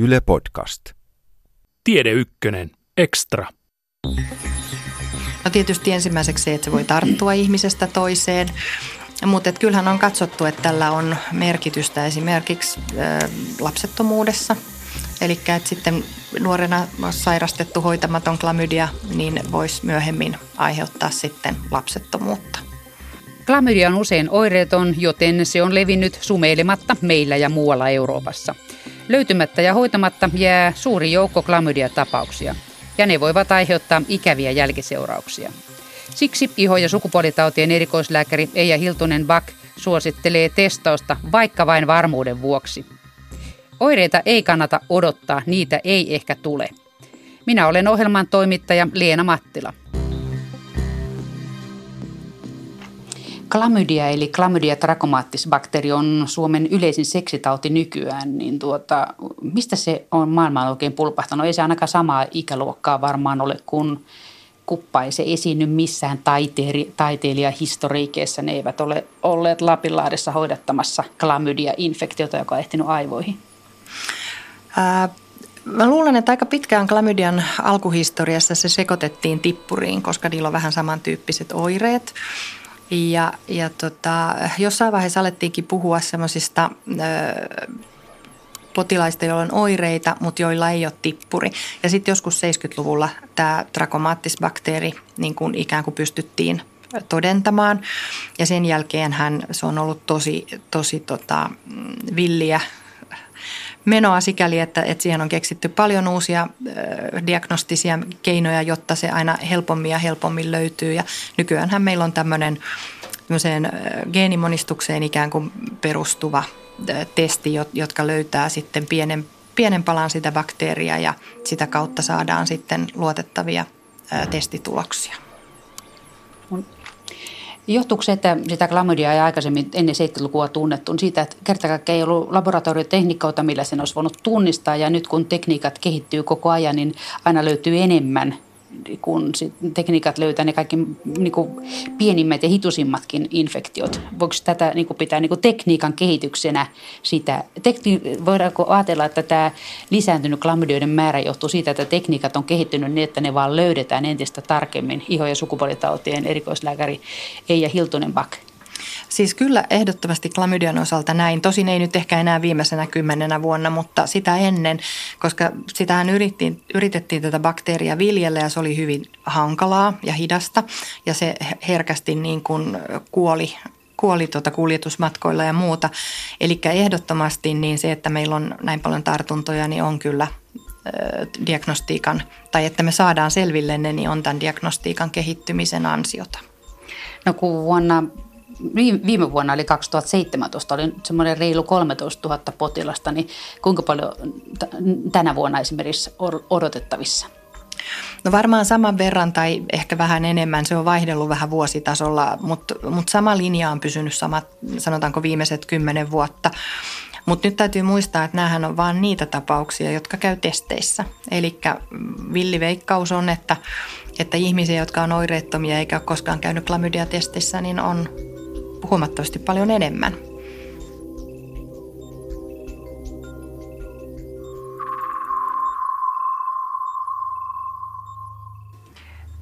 Yle Podcast. Tiede Ykkönen. Extra. No tietysti ensimmäiseksi se, että se voi tarttua ihmisestä toiseen, mutta kyllähän on katsottu, että tällä on merkitystä esimerkiksi lapsettomuudessa. Eli että sitten nuorena sairastettu hoitamaton klamydia niin voisi myöhemmin aiheuttaa sitten lapsettomuutta. Klamydia on usein oireeton, joten se on levinnyt sumeilematta meillä ja muualla Euroopassa. Löytymättä ja hoitamatta jää suuri joukko klamydia-tapauksia, ja ne voivat aiheuttaa ikäviä jälkiseurauksia. Siksi iho- ja sukupuolitautien erikoislääkäri Eija Hiltunen-Back suosittelee testausta vaikka vain varmuuden vuoksi. Oireita ei kannata odottaa, niitä ei ehkä tule. Minä olen ohjelman toimittaja Leena Mattila. Klamydia eli Chlamydia trachomatis bakteeri on Suomen yleisin seksitauti nykyään, niin mistä se on maailmaan oikein pulpahtanut? Ei se ainakaan samaa ikäluokkaa varmaan ole kuin kuppa. Ei se esiinny missään taiteilijahistoriikeissa. Ne eivät ole olleet Lapinlahdessa hoidattamassa Chlamydia-infektiota, joka on ehtinyt aivoihin. Mä luulen, että aika pitkään klamydian alkuhistoriassa se sekoitettiin tippuriin, koska niillä on vähän samantyyppiset oireet. Jossain vaiheessa alettiinkin puhua semmoisista potilaista, joilla on oireita, mutta joilla ei ole tippuri. Ja sitten joskus 70-luvulla tämä trachomaattisbakteeri niin kuin ikään kuin pystyttiin todentamaan. Ja sen jälkeenhän se on ollut tosi villiä menoa sikäli, että siihen on keksitty paljon uusia diagnostisia keinoja, jotta se aina helpommin ja helpommin löytyy. Ja nykyäänhän meillä on tämmöiseen geenimonistukseen ikään kuin perustuva testi, jotka löytää sitten pienen palan sitä bakteeria ja sitä kautta saadaan sitten luotettavia testituloksia. Johtuuko se, että sitä klamydiaa ei aikaisemmin ennen 70-lukua tunnettu siitä, että kerta kaikkiaan ei ollut laboratoriotekniikoita, millä sen olisi voinut tunnistaa, ja nyt kun tekniikat kehittyy koko ajan, niin aina löytyy enemmän, kun tekniikat löytää ne kaikki niin kuin pienimmät ja hitusimmatkin infektiot. Voiko tätä niin kuin pitää niin kuin tekniikan kehityksenä sitä? Voidaanko ajatella, että tämä lisääntynyt klamydioiden määrä johtuu siitä, että tekniikat on kehittynyt niin, että ne vaan löydetään entistä tarkemmin? Iho- ja sukupuolitautien erikoislääkäri Eija Hiltunen-Back. Siis kyllä ehdottomasti klamydian osalta näin. Tosin ei nyt ehkä enää viimeisenä 10 vuonna, mutta sitä ennen, koska sitähän yritettiin tätä bakteeria viljellä ja se oli hyvin hankalaa ja hidasta ja se herkästi niin kuin kuoli kuljetusmatkoilla ja muuta. Eli ehdottomasti niin se, että meillä on näin paljon tartuntoja, niin on kyllä diagnostiikan tai että me saadaan selville ne, niin on tämän diagnostiikan kehittymisen ansiota. No kun viime vuonna eli 2017 oli semmoinen reilu 13 000 potilasta, niin kuinka paljon tänä vuonna esimerkiksi odotettavissa? No varmaan saman verran tai ehkä vähän enemmän. Se on vaihdellut vähän vuositasolla, mutta sama linja on pysynyt sama, sanotaanko viimeiset 10 vuotta. Mutta nyt täytyy muistaa, että näähän on vaan niitä tapauksia, jotka käy testeissä. Eli villiveikkaus on, että ihmisiä, jotka on oireettomia eikä ole koskaan käynyt klamydia-testissä, niin on huomattavasti paljon enemmän.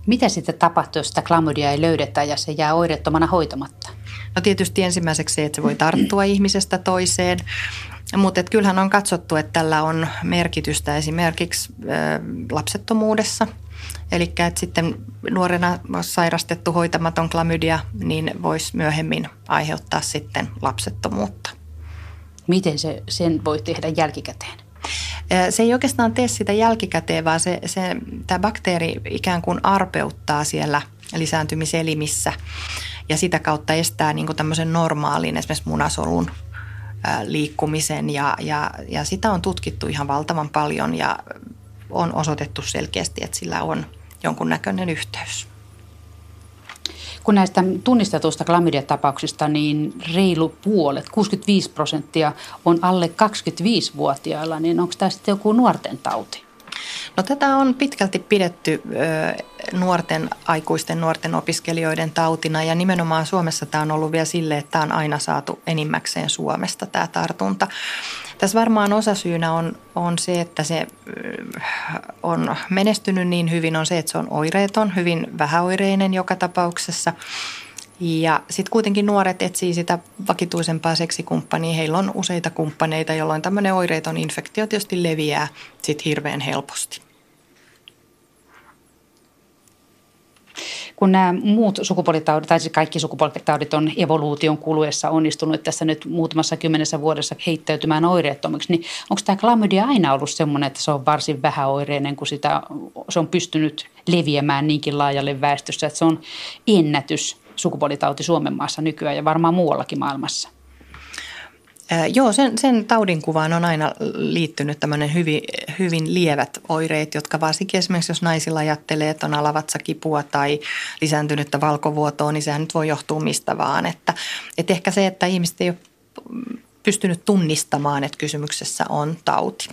Mitä sitten tapahtuu, jos sitä klamydiaa ei löydetä ja se jää oireettomana hoitamatta? No tietysti ensimmäiseksi se, että se voi tarttua ihmisestä toiseen, mutta kyllähän on katsottu, että tällä on merkitystä esimerkiksi lapsettomuudessa. Eli että sitten nuorena sairastettu hoitamaton klamydia niin voisi myöhemmin aiheuttaa sitten lapsettomuutta. Miten sen voi tehdä jälkikäteen? Se ei oikeastaan tee sitä jälkikäteen, vaan tämä bakteeri ikään kuin arpeuttaa siellä lisääntymiselimissä ja sitä kautta estää niin kuin tämmöisen normaalin esimerkiksi munasolun liikkumisen ja sitä on tutkittu ihan valtavan paljon ja on osoitettu selkeästi, että sillä on jonkunnäköinen yhteys. Kun näistä tunnistetuista klamydia-tapauksista niin reilu puolet, 65% on alle 25-vuotiailla, niin onko tämä sitten joku nuorten tauti? No tätä on pitkälti pidetty nuorten opiskelijoiden tautina ja nimenomaan Suomessa tämä on ollut vielä silleen, että tämä on aina saatu enimmäkseen Suomesta tämä tartunta. Tässä varmaan osasyynä on se, että se on menestynyt niin hyvin, on se, että se on oireeton, hyvin vähäoireinen joka tapauksessa. Ja sitten kuitenkin nuoret etsii sitä vakituisempaa seksikumppania. Heillä on useita kumppaneita, jolloin tämmöinen oireeton infektio tietysti leviää sitten hirveän helposti. Kun nämä muut sukupuolitaudit, tai siis kaikki sukupuolitaudit on evoluution kuluessa onnistunut tässä nyt muutamassa 10 vuodessa heittäytymään oireettomiksi, niin onko tämä klamydia aina ollut semmoinen, että se on varsin vähäoireinen, kun se on pystynyt leviämään niinkin laajalle väestössä, että se on ennätys sukupuolitauti Suomen maassa nykyään ja varmaan muuallakin maailmassa? Joo, sen taudinkuvaan on aina liittynyt tämmöinen hyvin lievät oireet, jotka varsinkin esimerkiksi jos naisilla ajattelee, että on alavatsakipua tai lisääntynyttä valkovuotoa, niin sehän nyt voi johtua mistä vaan. Että ehkä se, että ihmiset ei ole pystynyt tunnistamaan, että kysymyksessä on tauti.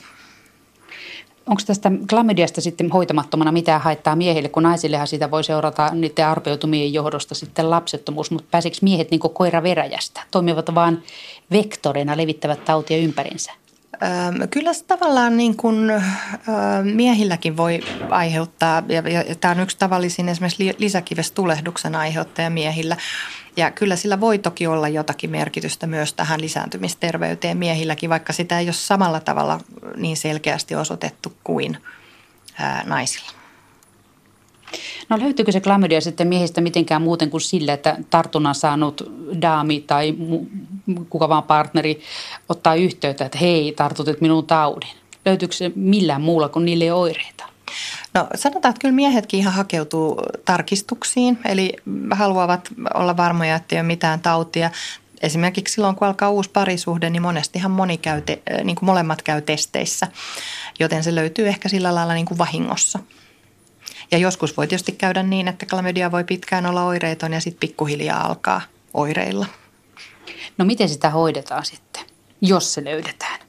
Onko tästä klamydiasta sitten hoitamattomana mitään haittaa miehille, kun naisillehan siitä voi seurata niiden arpeutumien johdosta sitten lapsettomuus, mutta pääsikö miehet niin kuin koira veräjästä? Toimivat vaan vektoreina, levittävät tautia ympärinsä? Kyllä se tavallaan niin kuin miehilläkin voi aiheuttaa, ja tämä on yksi tavallisin esimerkiksi lisäkivestulehduksen aiheuttaja miehillä. Ja kyllä sillä voi toki olla jotakin merkitystä myös tähän lisääntymisterveyteen miehilläkin, vaikka sitä ei ole samalla tavalla niin selkeästi osoitettu kuin naisilla. No löytyykö se klamydia sitten miehistä mitenkään muuten kuin sillä, että tartunnan saanut daami tai kuka vaan partneri ottaa yhteyttä, että hei, tartutit minun taudin. Löytyykö se millään muulla, kun niillä ei ole oireita? No sanotaan, että kyllä miehetkin ihan hakeutuu tarkistuksiin, eli haluavat olla varmoja, että ei ole mitään tautia. Esimerkiksi silloin, kun alkaa uusi parisuhde, niin monestihan molemmat käy testeissä, joten se löytyy ehkä sillä lailla niin kuin vahingossa. Ja joskus voi tietysti käydä niin, että klamydia voi pitkään olla oireeton ja sitten pikkuhiljaa alkaa oireilla. No miten sitä hoidetaan sitten, jos se löydetään?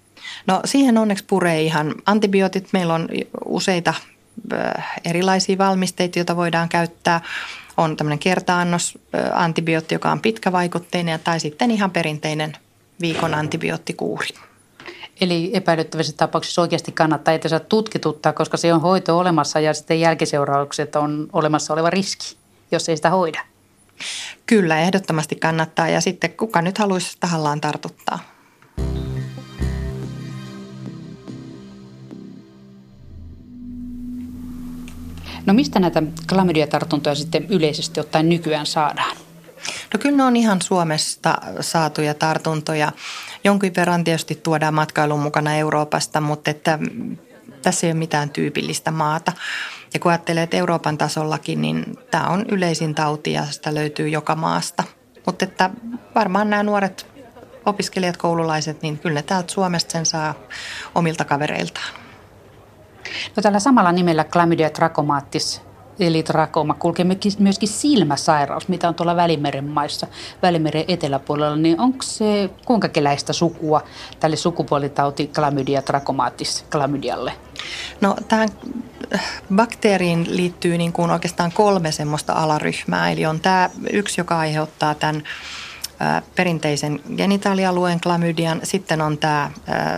No siihen onneksi puree ihan antibiootit. Meillä on useita erilaisia valmisteita, joita voidaan käyttää. On tämmöinen kerta-annos antibiootti, joka on pitkävaikutteinen, tai sitten ihan perinteinen viikon antibioottikuuri. Eli epäilyttävissä tapauksissa oikeasti kannattaa itse tutkituttaa, koska se on hoito olemassa ja sitten jälkiseuraukset on olemassa oleva riski, jos ei sitä hoida. Kyllä, ehdottomasti kannattaa ja sitten kuka nyt haluaisi tahallaan tartuttaa. No mistä näitä klamydiatartuntoja sitten yleisesti ottaen nykyään saadaan? No kyllä ne on ihan Suomesta saatuja tartuntoja. Jonkin verran tietysti tuodaan matkailun mukana Euroopasta, mutta että tässä ei ole mitään tyypillistä maata. Ja kun ajattelee, että Euroopan tasollakin, niin tämä on yleisin tauti ja sitä löytyy joka maasta. Mutta että varmaan nämä nuoret opiskelijat, koululaiset, niin kyllä ne täältä Suomesta sen saa omilta kavereiltaan. No tällä samalla nimellä Chlamydia trachomatis. Eli trakooma kulkee myöskin silmäsairaus, mitä on tuolla Välimeren maissa, Välimeren eteläpuolella, niin onko se kuinka keläistä sukua tälle sukupuolitauti Chlamydia trachomatis Chlamydialle? No tähän bakteeriin liittyy niin kuin oikeastaan 3 semmoista alaryhmää, eli on tämä yksi, joka aiheuttaa tämän perinteisen genitaalialueen klamydian, sitten on tämä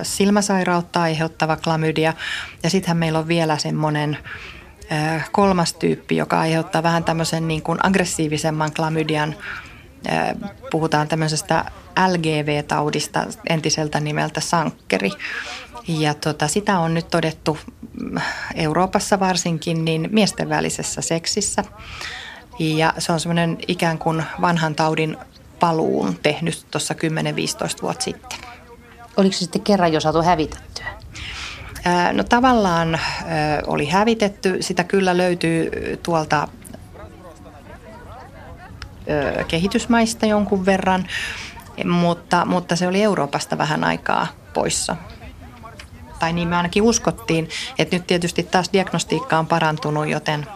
silmäsairautta aiheuttava klamydia ja sittenhän meillä on vielä semmoinen 3. tyyppi, joka aiheuttaa vähän tämmöisen niin kuin aggressiivisemman klamydian, puhutaan tämmöisestä LGV-taudista entiseltä nimeltä sankkeri. Ja sitä on nyt todettu Euroopassa varsinkin niin miesten välisessä seksissä ja se on semmoinen ikään kuin vanhan taudin paluun tehnyt tuossa 10-15 vuotta sitten. Oliko se sitten kerran jo saatu hävitettyä? No tavallaan oli hävitetty. Sitä kyllä löytyy tuolta kehitysmaista jonkun verran, mutta se oli Euroopasta vähän aikaa poissa. Tai niin me ainakin uskottiin, että nyt tietysti taas diagnostiikka on parantunut,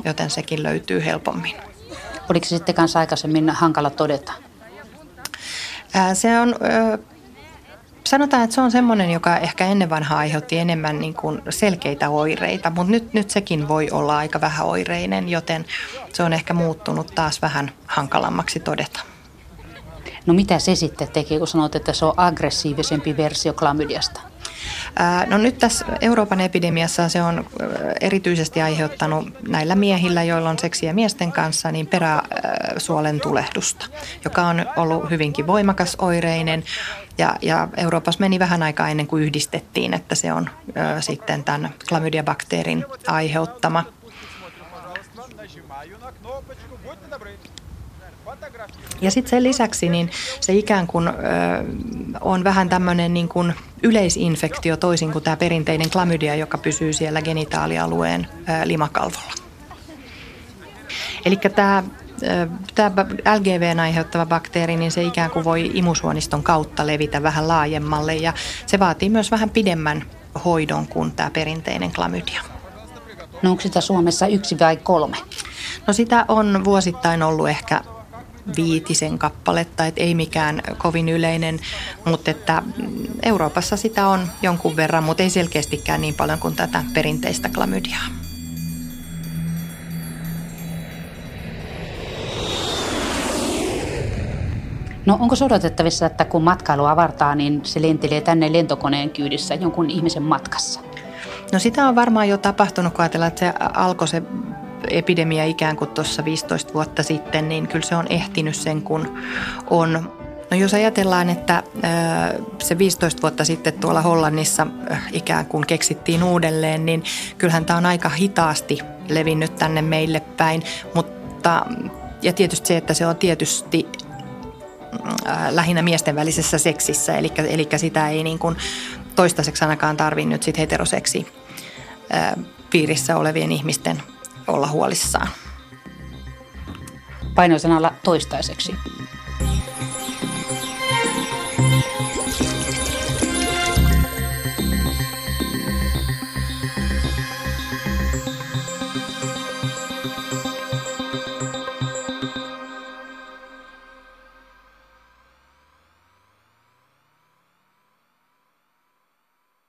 joten sekin löytyy helpommin. Oliko se sitten kanssa aikaisemmin hankala todeta? Se on... Sanotaan, että se on semmoinen, joka ehkä ennen vanhaa aiheutti enemmän niin kuin selkeitä oireita, mutta nyt sekin voi olla aika vähän oireinen, joten se on ehkä muuttunut taas vähän hankalammaksi todeta. No mitä se sitten tekee, kun sanot, että se on aggressiivisempi versio klamydiasta? No nyt tässä Euroopan epidemiassa se on erityisesti aiheuttanut näillä miehillä, joilla on seksiä miesten kanssa, niin peräsuolen tulehdusta, joka on ollut hyvinkin voimakas oireinen. Ja Euroopassa meni vähän aikaa ennen kuin yhdistettiin, että se on sitten tämän klamydiabakteerin aiheuttama. Ja sitten sen lisäksi niin se ikään kuin on vähän tämmöinen niin kuin yleisinfektio toisin kuin tämä perinteinen klamydia, joka pysyy siellä genitaalialueen limakalvolla. Eli tämä LGV:n aiheuttava bakteeri, niin se ikään kuin voi imusuoniston kautta levitä vähän laajemmalle ja se vaatii myös vähän pidemmän hoidon kuin tämä perinteinen klamydia. No onko sitä Suomessa 1 vai 3? No sitä on vuosittain ollut ehkä 5 kappaletta, että ei mikään kovin yleinen, mutta että Euroopassa sitä on jonkun verran, mutta ei selkeästikään niin paljon kuin tätä perinteistä klamydiaa. No onko se odotettavissa, että kun matkailu avartaa, niin se lentelee tänne lentokoneen kyydissä jonkun ihmisen matkassa? No sitä on varmaan jo tapahtunut, kun ajatellaan, että se alkoi se epidemia ikään kuin tuossa 15 vuotta sitten, niin kyllä se on ehtinyt sen, kun on. No jos ajatellaan, että se 15 vuotta sitten tuolla Hollannissa ikään kuin keksittiin uudelleen, niin kyllähän tämä on aika hitaasti levinnyt tänne meille päin. Mutta, ja tietysti se, että se on tietysti lähinnä miesten välisessä seksissä, eli sitä ei niin kuin toistaiseksi ainakaan tarvitse nyt sit heteroseksi piirissä olevien ihmisten olla huolissaan. Painosanalla toistaiseksi.